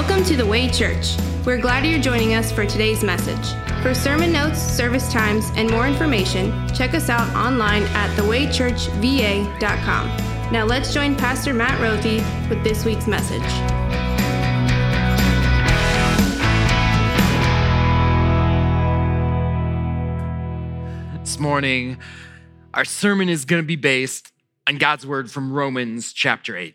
Welcome to The Way Church. We're glad you're joining us for today's message. For sermon notes, service times, and more information, check us out online at thewaychurchva.com. Now let's join Pastor Matt Rothy with this week's message. This morning, our sermon is going to be based on God's word from Romans chapter 8.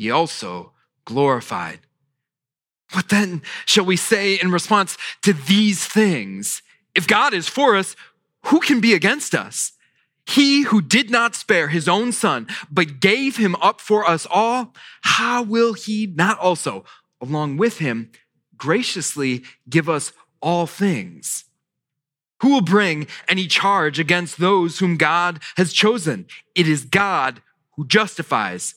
he also glorified. What then shall we say in response to these things? If God is for us, who can be against us? He who did not spare his own son, but gave him up for us all, how will he not also, along with him, graciously give us all things? Who will bring any charge against those whom God has chosen? It is God who justifies.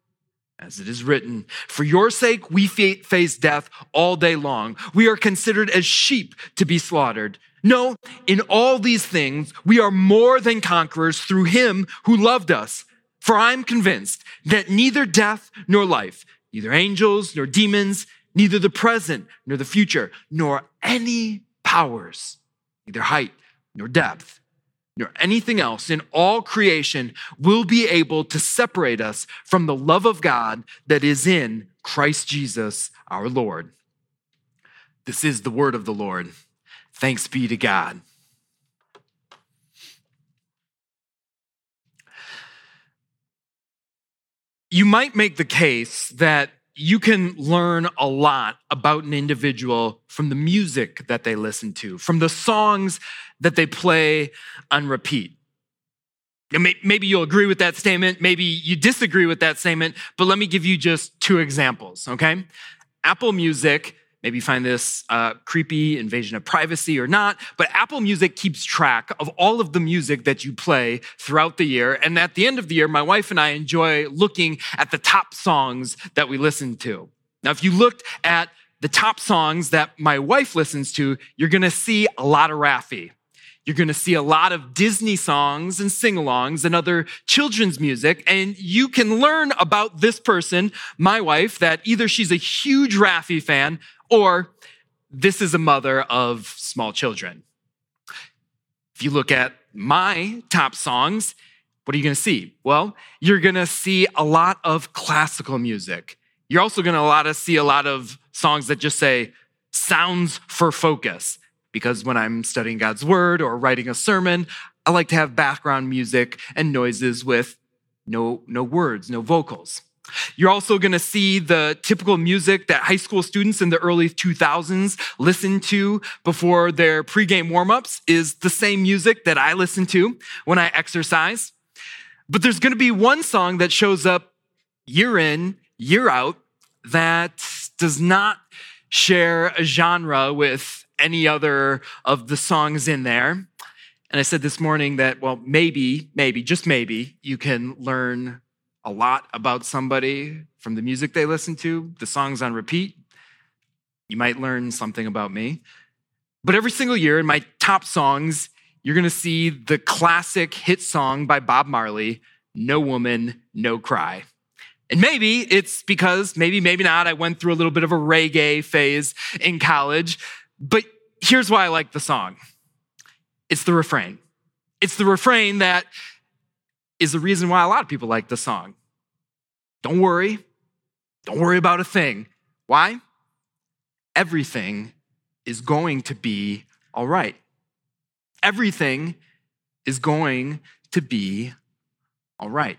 As it is written, for your sake, we face death all day long. We are considered as sheep to be slaughtered. No, in all these things, we are more than conquerors through him who loved us. For I'm convinced that neither death nor life, neither angels nor demons, neither the present nor the future, nor any powers, neither height nor depth, nor anything else in all creation will be able to separate us from the love of God that is in Christ Jesus, our Lord. This is the word of the Lord. Thanks be to God. You might make the case that you can learn a lot about an individual from the music that they listen to, from the songs that they play on repeat. Maybe you'll agree with that statement. Maybe you disagree with that statement, but let me give you just two examples, okay? Apple Music, maybe you find this creepy, invasion of privacy or not, but Apple Music keeps track of all of the music that you play throughout the year. And at the end of the year, my wife and I enjoy looking at the top songs that we listen to. Now, if you looked at the top songs that my wife listens to, you're gonna see a lot of Raffi. You're gonna see a lot of Disney songs and sing-alongs and other children's music, and you can learn about this person, my wife, that either she's a huge Raffi fan or this is a mother of small children. If you look at my top songs, what are you gonna see? Well, you're gonna see a lot of classical music. You're also gonna see a lot of songs that just say, sounds for focus. Because when I'm studying God's word or writing a sermon, I like to have background music and noises with no words, no vocals. You're also gonna see the typical music that high school students in the early 2000s listened to before their pregame warmups is the same music that I listen to when I exercise. But there's gonna be one song that shows up year in, year out, that does not share a genre with any other of the songs in there. And I said this morning that, well, maybe, just maybe, you can learn a lot about somebody from the music they listen to, the songs on repeat. You might learn something about me. But every single year in my top songs, you're gonna see the classic hit song by Bob Marley, No Woman, No Cry. And maybe it's because, maybe not, I went through a little bit of a reggae phase in college. But here's why I like the song. It's the refrain. It's the refrain that is the reason why a lot of people like the song. Don't worry. Don't worry about a thing. Why? Everything is going to be all right. Everything is going to be all right.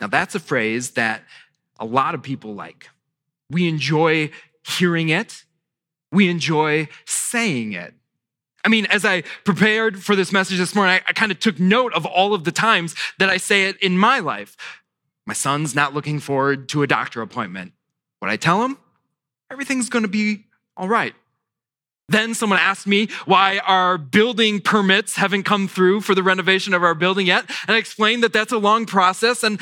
Now, that's a phrase that a lot of people like. We enjoy hearing it. We enjoy saying it. I mean, as I prepared for this message this morning, I kind of took note of all of the times that I say it in my life. My son's not looking forward to a doctor appointment. What I tell him? Everything's going to be all right. Then someone asked me why our building permits haven't come through for the renovation of our building yet. And I explained that that's a long process. And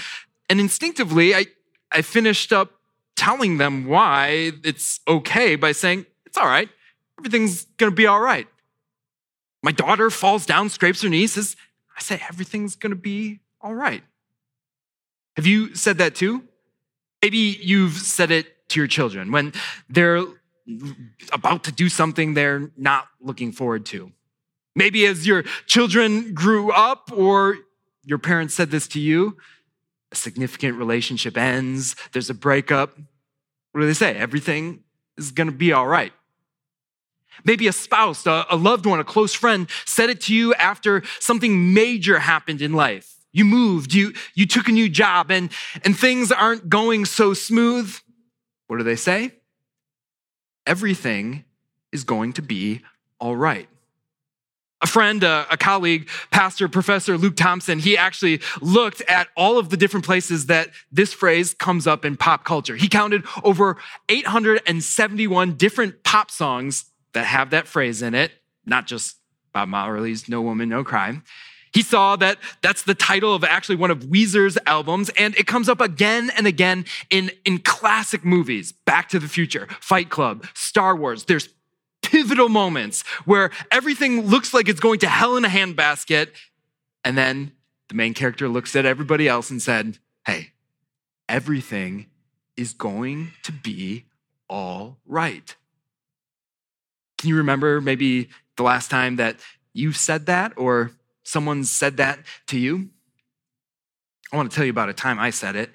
instinctively, I finished up telling them why it's okay by saying, it's all right. Everything's going to be all right. My daughter falls down, scrapes her knee, says, I say, everything's going to be all right. Have you said that too? Maybe you've said it to your children when they're about to do something they're not looking forward to. Maybe as your children grew up or your parents said this to you, a significant relationship ends, there's a breakup. What do they say? Everything is going to be all right. Maybe a spouse, a loved one, a close friend said it to you after something major happened in life. You moved, you took a new job, and things aren't going so smooth. What do they say? Everything is going to be all right. A friend, a colleague, pastor, Professor Luke Thompson, he actually looked at all of the different places that this phrase comes up in pop culture. He counted over 871 different pop songs that have that phrase in it, not just Bob Marley's No Woman, No Cry. He saw that that's the title of actually one of Weezer's albums, and it comes up again and again in classic movies, Back to the Future, Fight Club, Star Wars. There's pivotal moments where everything looks like it's going to hell in a handbasket, and then the main character looks at everybody else and said, hey, everything is going to be all right. Can you remember maybe the last time that you said that or someone said that to you? I want to tell you about a time I said it.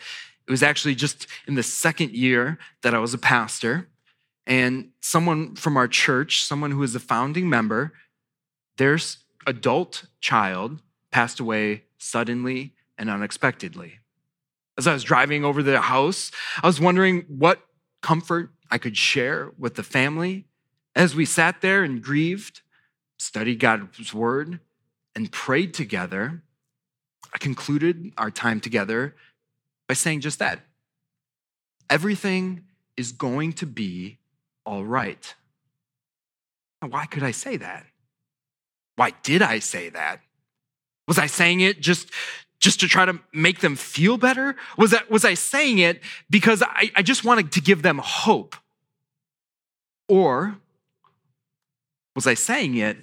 It was actually just in the second year that I was a pastor, and someone from our church, someone who is a founding member, their adult child passed away suddenly and unexpectedly. As I was driving over to their house, I was wondering what comfort I could share with the family. As we sat there and grieved, studied God's word, and prayed together, I concluded our time together by saying just that. Everything is going to be all right. Now, why could I say that? Why did I say that? Was I saying it just to try to make them feel better? Was I saying it because I just wanted to give them hope? Or was I saying it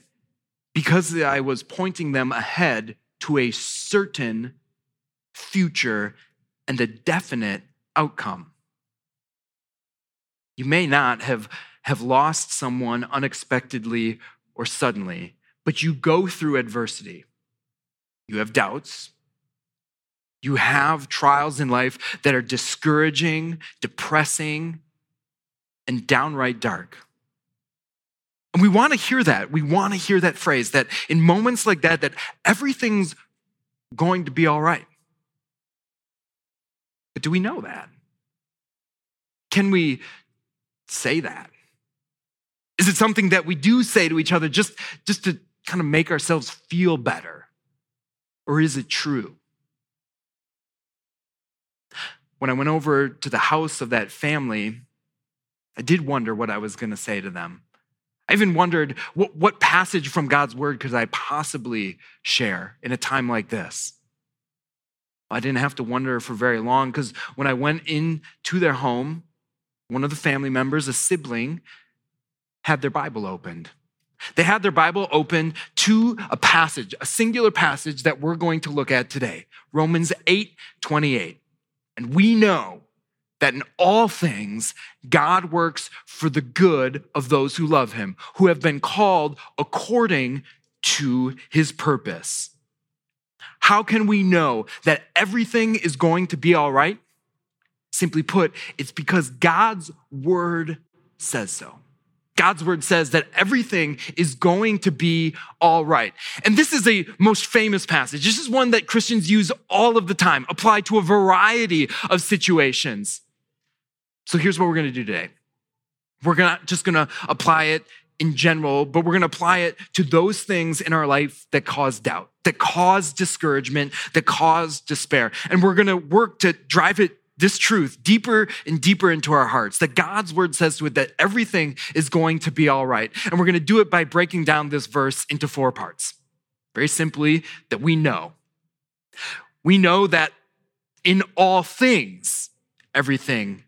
because I was pointing them ahead to a certain future and a definite outcome? You may not have lost someone unexpectedly or suddenly, but you go through adversity. You have doubts. You have trials in life that are discouraging, depressing, and downright dark. And we want to hear that. We want to hear that phrase, that in moments like that everything's going to be all right. But do we know that? Can we say that? Is it something that we do say to each other just to kind of make ourselves feel better? Or is it true? When I went over to the house of that family, I did wonder what I was going to say to them. I even wondered, what passage from God's word could I possibly share in a time like this? Well, I didn't have to wonder for very long, because when I went into their home, one of the family members, a sibling, had their Bible opened. They had their Bible open to a passage, a singular passage that we're going to look at today, Romans 8:28. And we know that in all things, God works for the good of those who love him, who have been called according to his purpose. How can we know that everything is going to be all right? Simply put, it's because God's word says so. God's word says that everything is going to be all right. And this is a most famous passage. This is one that Christians use all of the time, applied to a variety of situations. So here's what we're going to do today. We're not just going to apply it in general, but we're going to apply it to those things in our life that cause doubt, that cause discouragement, that cause despair. And we're going to work to drive it this truth deeper and deeper into our hearts, that God's word says to it that everything is going to be all right. And we're going to do it by breaking down this verse into four parts. Very simply, that we know that in all things, everything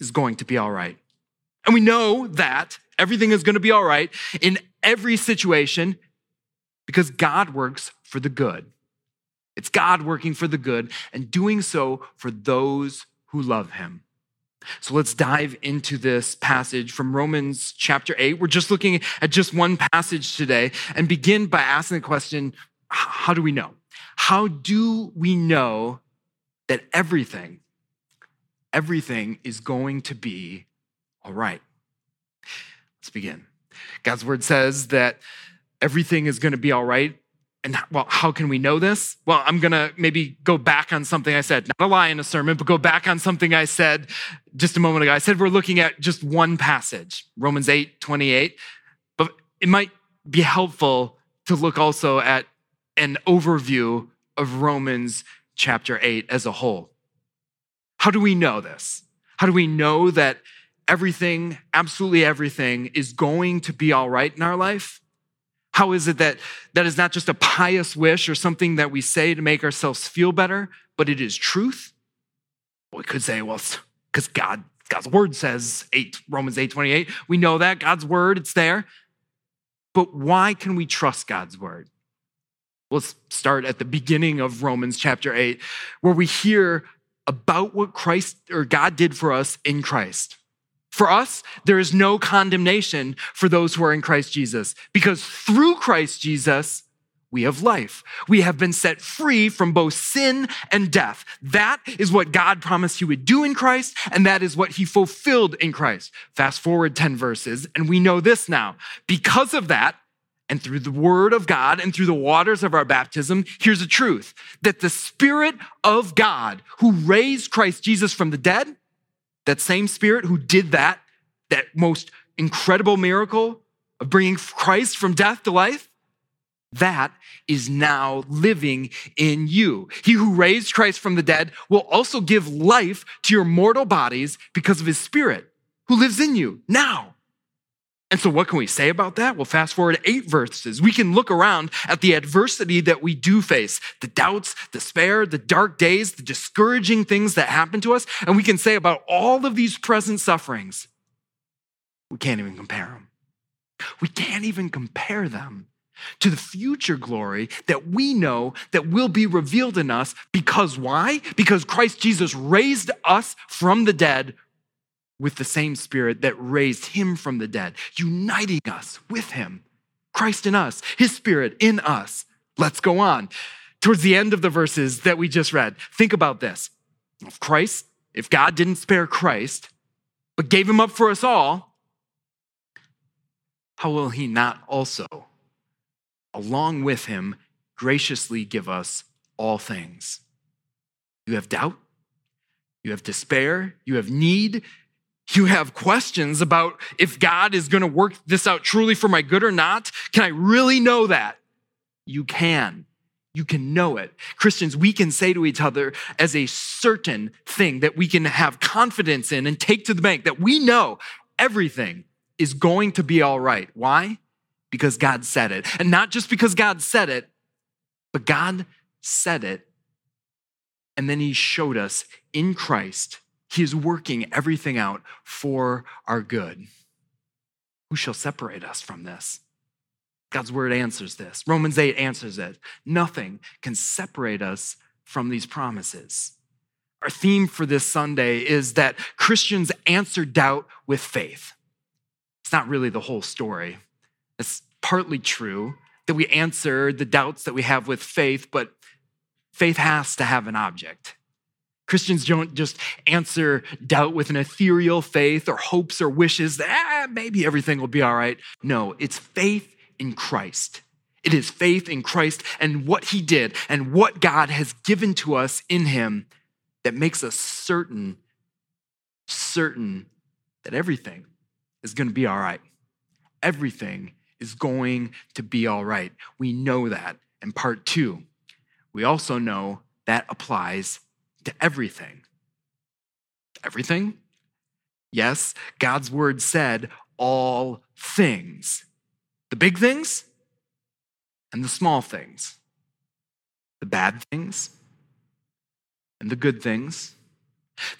is going to be all right. And we know that everything is going to be all right in every situation because God works for the good. It's God working for the good and doing so for those who love him. So let's dive into this passage from Romans chapter 8. We're just looking at just one passage today and begin by asking the question, how do we know? How do we know that everything is going to be all right? Let's begin. God's word says that everything is going to be all right. And well, how can we know this? Well, I'm going to maybe go back on something I said, not a lie in a sermon, but go back on something I said just a moment ago. I said we're looking at just one passage, Romans 8:28, but it might be helpful to look also at an overview of Romans chapter 8 as a whole. How do we know this? How do we know that everything, absolutely everything, is going to be all right in our life? How is it that that is not just a pious wish or something that we say to make ourselves feel better, but it is truth? We could say, well, because God's word says Romans 8:28. We know that God's word, it's there. But why can we trust God's word? Let's start at the beginning of Romans chapter 8, where we hear about what Christ or God did for us in Christ. For us, there is no condemnation for those who are in Christ Jesus, because through Christ Jesus, we have life. We have been set free from both sin and death. That is what God promised he would do in Christ, and that is what he fulfilled in Christ. Fast forward 10 verses, and we know this now. Because of that, and through the word of God and through the waters of our baptism, here's the truth, that the Spirit of God who raised Christ Jesus from the dead, that same Spirit who did that most incredible miracle of bringing Christ from death to life, that is now living in you. He who raised Christ from the dead will also give life to your mortal bodies because of his Spirit who lives in you now. And so what can we say about that? Well, fast forward 8 verses. We can look around at the adversity that we do face, the doubts, the despair, the dark days, the discouraging things that happen to us. And we can say about all of these present sufferings, we can't even compare them. We can't even compare them to the future glory that we know that will be revealed in us. Because why? Because Christ Jesus raised us from the dead with the same Spirit that raised him from the dead, uniting us with him, Christ in us, his Spirit in us. Let's go on. Towards the end of the verses that we just read, think about this. If God didn't spare Christ, but gave him up for us all, how will he not also, along with him, graciously give us all things? You have doubt, you have despair, you have need, you have questions about if God is going to work this out truly for my good or not. Can I really know that? You can. You can know it. Christians, we can say to each other as a certain thing that we can have confidence in and take to the bank that we know everything is going to be all right. Why? Because God said it. And not just because God said it, but God said it. And then he showed us in Christ he is working everything out for our good. Who shall separate us from this? God's word answers this. Romans 8 answers it. Nothing can separate us from these promises. Our theme for this Sunday is that Christians answer doubt with faith. It's not really the whole story. It's partly true that we answer the doubts that we have with faith, but faith has to have an object. Christians don't just answer doubt with an ethereal faith or hopes or wishes that maybe everything will be all right. No, it's faith in Christ. It is faith in Christ and what he did and what God has given to us in him that makes us certain that everything is going to be all right. Everything is going to be all right. We know that. And part two, we also know that applies to everything. Everything? Yes, God's word said all things. The big things and the small things. The bad things and the good things.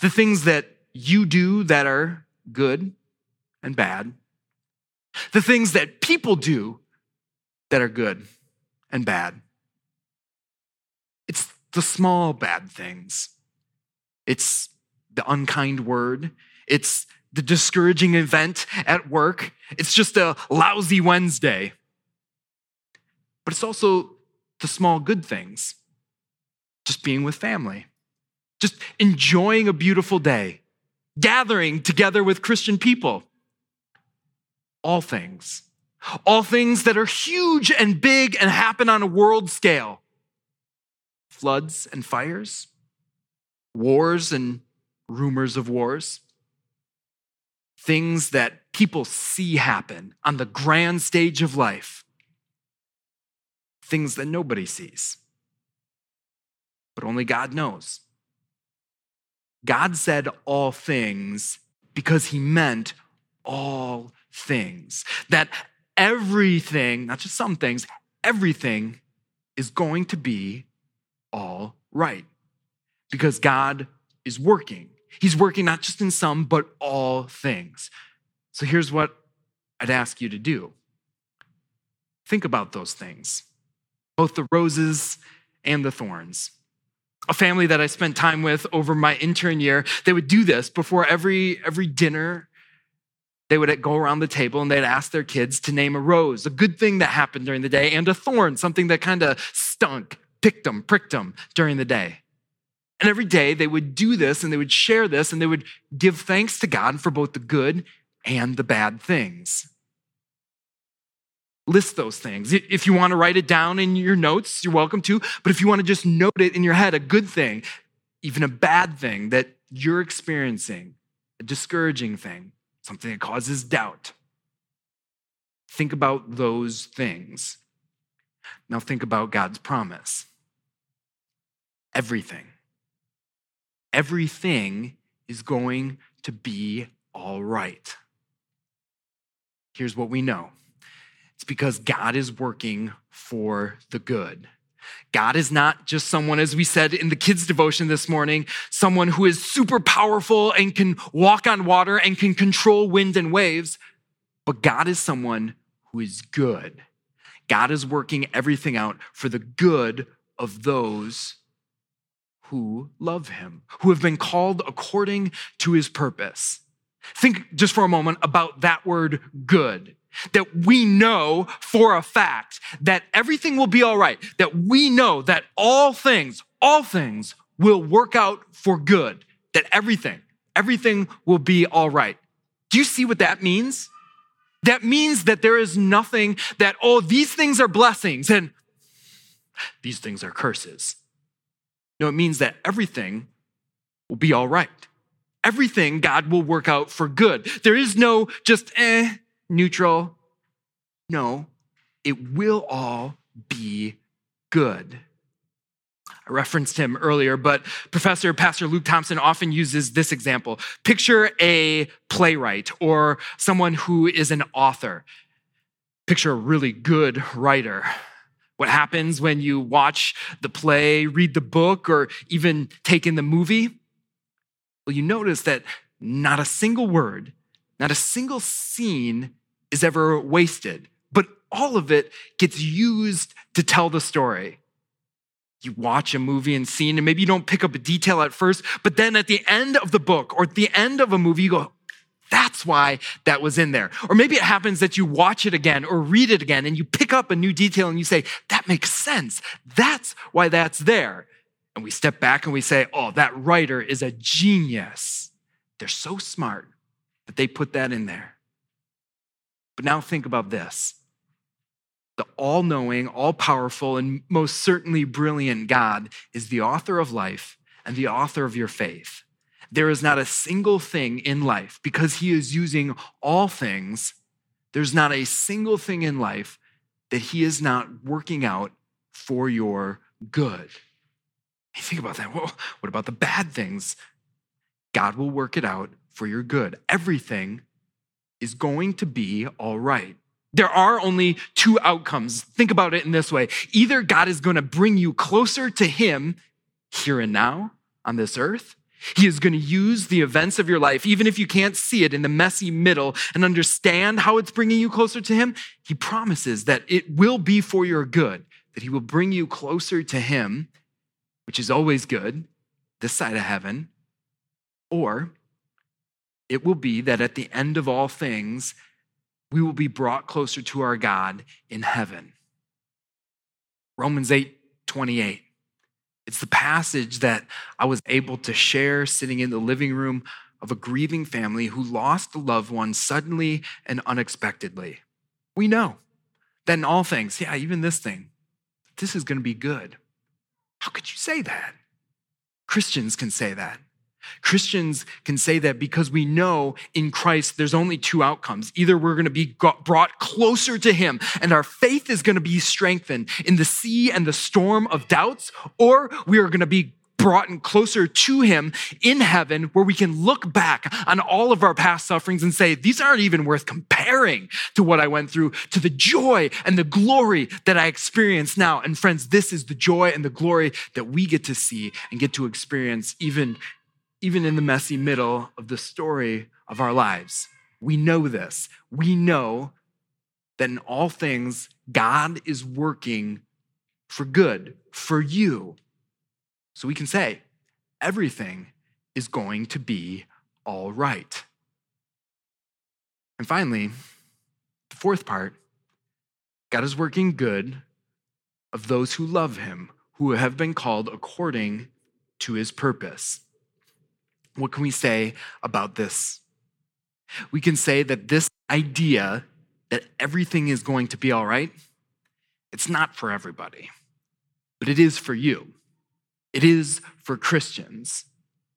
The things that you do that are good and bad. The things that people do that are good and bad. It's the small bad things. It's the unkind word. It's the discouraging event at work. It's just a lousy Wednesday. But it's also the small good things. Just being with family. Just enjoying a beautiful day. Gathering together with Christian people. All things. All things that are huge and big and happen on a world scale. Floods and fires, wars and rumors of wars, things that people see happen on the grand stage of life, things that nobody sees, but only God knows. God said all things because he meant all things, that everything, not just some things, everything is going to be all right. Because God is working. He's working not just in some, but all things. So here's what I'd ask you to do. Think about those things, both the roses and the thorns. A family that I spent time with over my intern year, they would do this before every dinner. They would go around the table and they'd ask their kids to name a rose, a good thing that happened during the day, and a thorn, something that kind of stunk. Pricked them during the day. And every day they would do this and they would share this and they would give thanks to God for both the good and the bad things. List those things. If you want to write it down in your notes, you're welcome to, but if you want to just note it in your head, a good thing, even a bad thing that you're experiencing, a discouraging thing, something that causes doubt. Think about those things. Now think about God's promise. Everything. Everything is going to be all right. Here's what we know. It's because God is working for the good. God is not just someone, as we said in the kids' devotion this morning, someone who is super powerful and can walk on water and can control wind and waves, but God is someone who is good. God is working everything out for the good of those who love him, who have been called according to his purpose. Think just for a moment about that word good, that we know for a fact that everything will be all right, that we know that all things will work out for good, that everything will be all right. Do you see what that means? That means that there is nothing that, oh, these things are blessings and these things are curses. No, it means that everything will be all right. Everything God will work out for good. There is no just neutral. No, it will all be good. I referenced him earlier, but Pastor Luke Thompson often uses this example. Picture a playwright or someone who is an author. Picture a really good writer. What happens when you watch the play, read the book, or even take in the movie? Well, you notice that not a single word, not a single scene is ever wasted, but all of it gets used to tell the story. You watch a movie and scene, and maybe you don't pick up a detail at first, but then at the end of the book or at the end of a movie, you go, that's why that was in there. Or maybe it happens that you watch it again or read it again, and you pick up a new detail and you say, that makes sense. That's why that's there. and we step back and we say, oh, that writer is a genius. They're so smart that they put that in there. But now think about this. The all-knowing, all-powerful, and most certainly brilliant God is the author of life and the author of your faith. There is not a single thing in life, because he is using all things, there's not a single thing in life that he is not working out for your good. You think about that. Well, what about the bad things? God will work it out for your good. Everything is going to be all right. There are only two outcomes. Think about it in this way. Either God is going to bring you closer to him here and now on this earth. He is going to use the events of your life, even if you can't see it in the messy middle and understand how it's bringing you closer to him. He promises that it will be for your good, that he will bring you closer to him, which is always good, this side of heaven. Or it will be that at the end of all things, we will be brought closer to our God in heaven. Romans 8:28. It's the passage that I was able to share sitting in the living room of a grieving family who lost a loved one suddenly and unexpectedly. We know that in all things, yeah, even this thing, this is going to be good. How could you say that? Christians can say that. Christians can say that because we know in Christ there's only two outcomes. Either we're going to be brought closer to him and our faith is going to be strengthened in the sea and the storm of doubts, or we are going to be brought closer to him in heaven where we can look back on all of our past sufferings and say, these aren't even worth comparing to what I went through, to the joy and the glory that I experience now. And friends, this is the joy and the glory that we get to see and get to experience even in the messy middle of the story of our lives. We know this. We know that in all things, God is working for good, for you. So we can say, everything is going to be all right. And finally, the fourth part, God is working good of those who love him, who have been called according to his purpose. What can we say about this? We can say that this idea that everything is going to be all right, it's not for everybody, but it is for you. It is for Christians.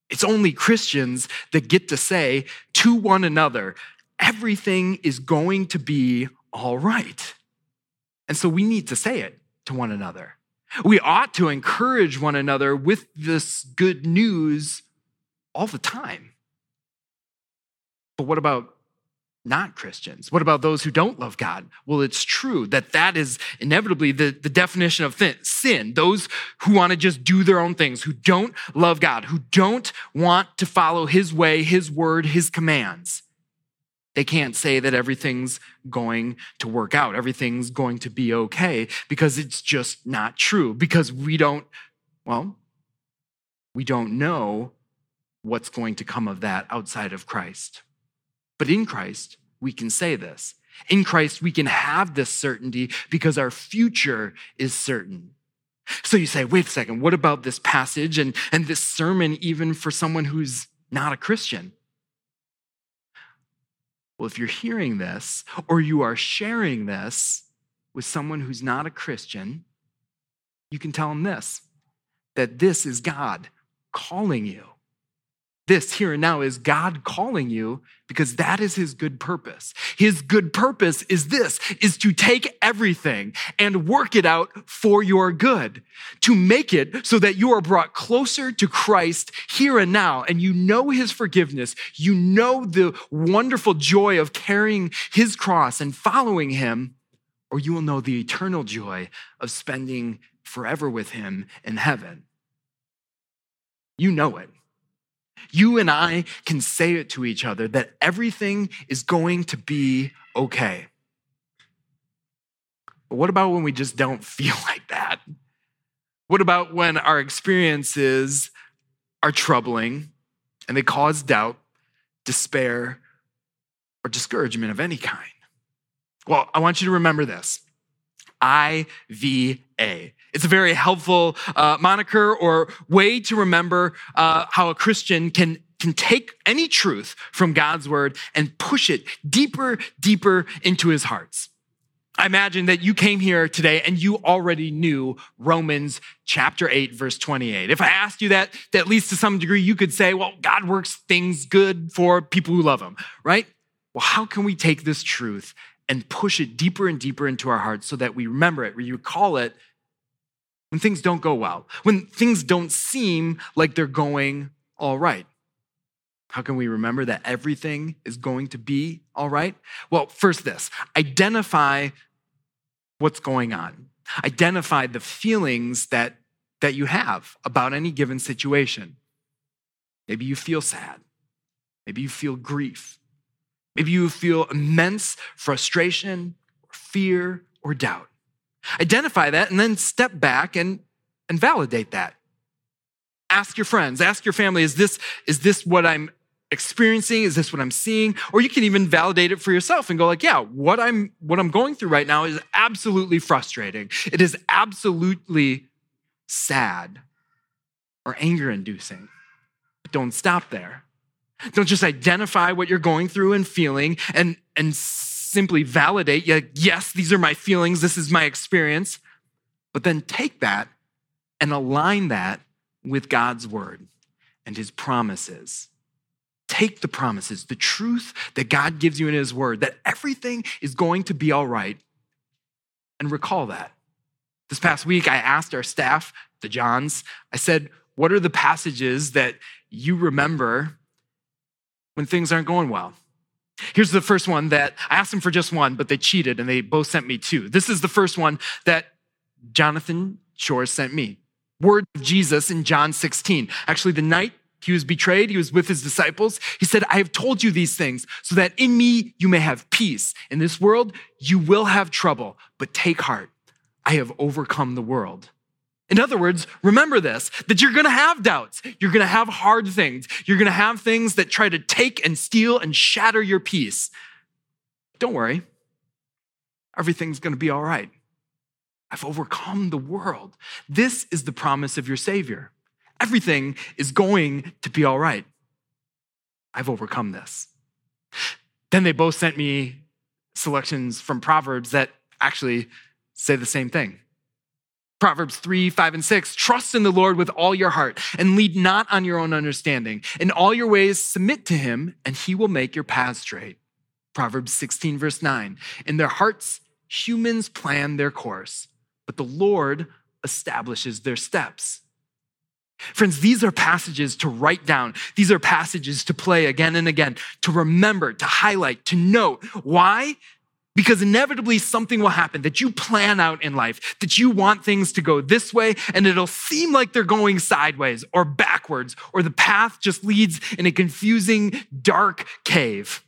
It's only Christians that get to say to one another, everything is going to be all right. And so we need to say it to one another. We ought to encourage one another with this good news all the time. But what about not Christians? What about those who don't love God? Well, it's true that is inevitably the definition of sin. Those who want to just do their own things, who don't love God, who don't want to follow his way, his word, his commands. They can't say that everything's going to work out, everything's going to be okay, because it's just not true. Because we don't know what's going to come of that outside of Christ. But in Christ, we can say this. In Christ, we can have this certainty because our future is certain. So you say, wait a second, what about this passage and this sermon even for someone who's not a Christian? Well, if you're hearing this or you are sharing this with someone who's not a Christian, you can tell them this, that this is God calling you. This here and now is God calling you because that is his good purpose. His good purpose is this, is to take everything and work it out for your good, to make it so that you are brought closer to Christ here and now, and you know his forgiveness. You know the wonderful joy of carrying his cross and following him, or you will know the eternal joy of spending forever with him in heaven. You know it. You and I can say it to each other that everything is going to be okay. But what about when we just don't feel like that? What about when our experiences are troubling and they cause doubt, despair, or discouragement of any kind? Well, I want you to remember this. IVA. It's a very helpful moniker or way to remember how a Christian can take any truth from God's word and push it deeper into his hearts. I imagine that you came here today and you already knew Romans chapter 8, verse 28. If I asked you that, at least to some degree, you could say, well, God works things good for people who love him, right? Well, how can we take this truth and push it deeper and deeper into our hearts so that we remember it, we recall it when things don't go well, when things don't seem like they're going all right? How can we remember that everything is going to be all right? Well, first this, identify what's going on. Identify the feelings that you have about any given situation. Maybe you feel sad. Maybe you feel grief. Maybe you feel immense frustration, or fear, or doubt. Identify that and then step back and validate that. Ask your friends, ask your family, is this what I'm experiencing? Is this what I'm seeing? Or you can even validate it for yourself and go like, yeah, what I'm going through right now is absolutely frustrating. It is absolutely sad or anger-inducing. But don't stop there. Don't just identify what you're going through and feeling and simply validate, yeah, yes, these are my feelings, this is my experience. But then take that and align that with God's word and his promises. Take the promises, the truth that God gives you in his word, that everything is going to be all right, and recall that. This past week, I asked our staff, the Johns, I said, what are the passages that you remember when things aren't going well? Here's the first one that I asked them for just one, but they cheated and they both sent me two. This is the first one that Jonathan Shore sent me. Words of Jesus in John 16. Actually, the night he was betrayed, he was with his disciples. He said, I have told you these things so that in me you may have peace. In this world, you will have trouble, but take heart. I have overcome the world. In other words, remember this, that you're going to have doubts. You're going to have hard things. You're going to have things that try to take and steal and shatter your peace. Don't worry. Everything's going to be all right. I've overcome the world. This is the promise of your Savior. Everything is going to be all right. I've overcome this. Then they both sent me selections from Proverbs that actually say the same thing. Proverbs 3:5-6, trust in the Lord with all your heart and lead not on your own understanding. In all your ways, submit to him and he will make your paths straight. Proverbs 16:9, in their hearts, humans plan their course, but the Lord establishes their steps. Friends, these are passages to write down. These are passages to play again and again, to remember, to highlight, to note. Why? Because inevitably something will happen that you plan out in life, that you want things to go this way, and it'll seem like they're going sideways or backwards, or the path just leads in a confusing, dark cave.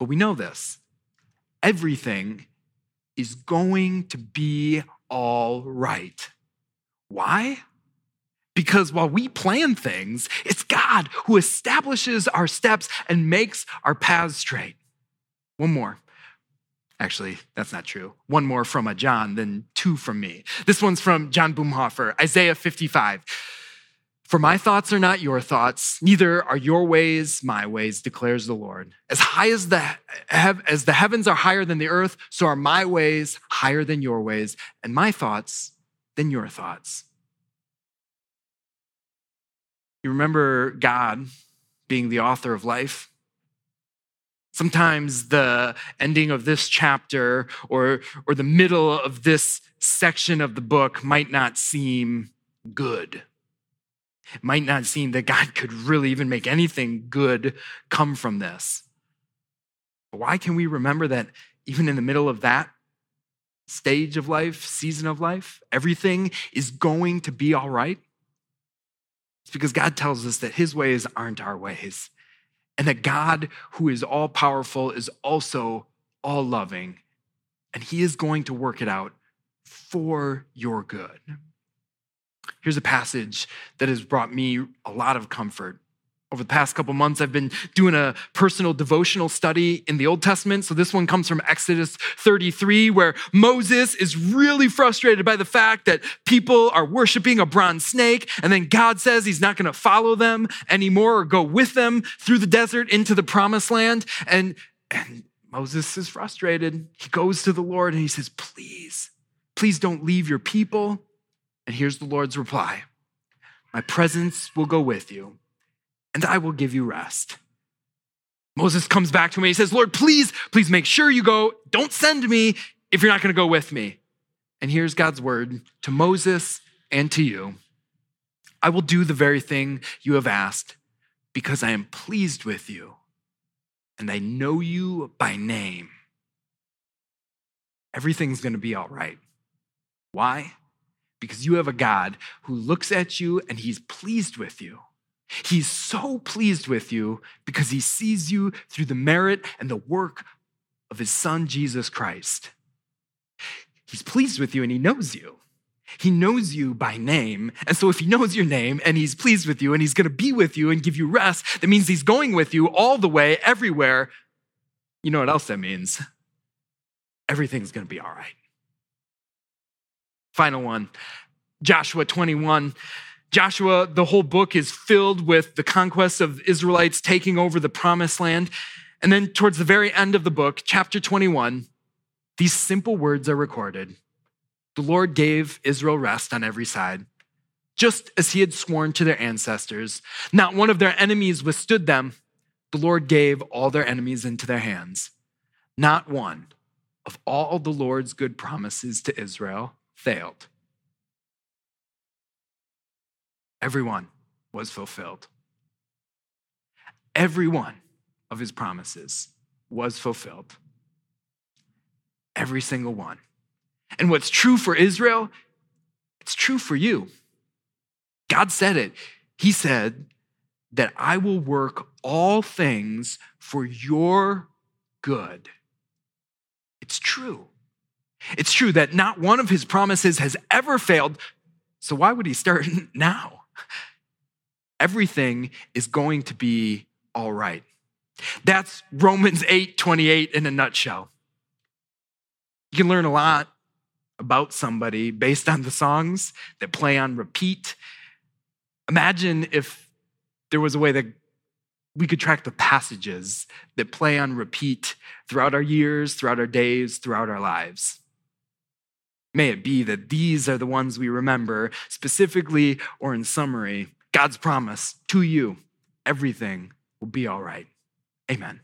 But we know this. Everything is going to be all right. Why? Because while we plan things, it's God who establishes our steps and makes our paths straight. One more. Actually, that's not true. One more from a John, then two from me. This one's from John Boomhofer, Isaiah 55. For my thoughts are not your thoughts, neither are your ways my ways, declares the Lord. As high as the heavens are higher than the earth, so are my ways higher than your ways, and my thoughts than your thoughts. You remember God being the author of life? Sometimes the ending of this chapter or the middle of this section of the book might not seem good. It might not seem that God could really even make anything good come from this. But why can we remember that even in the middle of that stage of life, season of life, everything is going to be all right? It's because God tells us that his ways aren't our ways, and that God, who is all-powerful, is also all-loving, and he is going to work it out for your good. Here's a passage that has brought me a lot of comfort Over the past couple months, I've been doing a personal devotional study in the Old Testament. So this one comes from Exodus 33, where Moses is really frustrated by the fact that people are worshiping a bronze snake, and then God says he's not going to follow them anymore or go with them through the desert into the promised land. And Moses is frustrated. He goes to the Lord and he says, please don't leave your people. And here's the Lord's reply. My presence will go with you, and I will give you rest. Moses comes back to him and he says, Lord, please make sure you go. Don't send me if you're not going to go with me. And here's God's word to Moses and to you. I will do the very thing you have asked because I am pleased with you and I know you by name. Everything's going to be all right. Why? Because you have a God who looks at you and he's pleased with you. He's so pleased with you because he sees you through the merit and the work of his son, Jesus Christ. He's pleased with you and he knows you. He knows you by name. And so if he knows your name and he's pleased with you and he's going to be with you and give you rest, that means he's going with you all the way, everywhere. You know what else that means? Everything's going to be all right. Final one, Joshua 21. Joshua, the whole book is filled with the conquest of Israelites taking over the promised land. And then towards the very end of the book, chapter 21, these simple words are recorded. The Lord gave Israel rest on every side, just as he had sworn to their ancestors. Not one of their enemies withstood them. The Lord gave all their enemies into their hands. Not one of all the Lord's good promises to Israel failed. Everyone was fulfilled. Every one of his promises was fulfilled. Every single one. And what's true for Israel, it's true for you. God said it. He said that I will work all things for your good. It's true. It's true that not one of his promises has ever failed. So why would he start now? Everything is going to be all right. That's Romans 8:28 in a nutshell. You can learn a lot about somebody based on the songs that play on repeat. Imagine if there was a way that we could track the passages that play on repeat throughout our years, throughout our days, throughout our lives. May it be that these are the ones we remember specifically or in summary. God's promise to you, everything will be all right. Amen.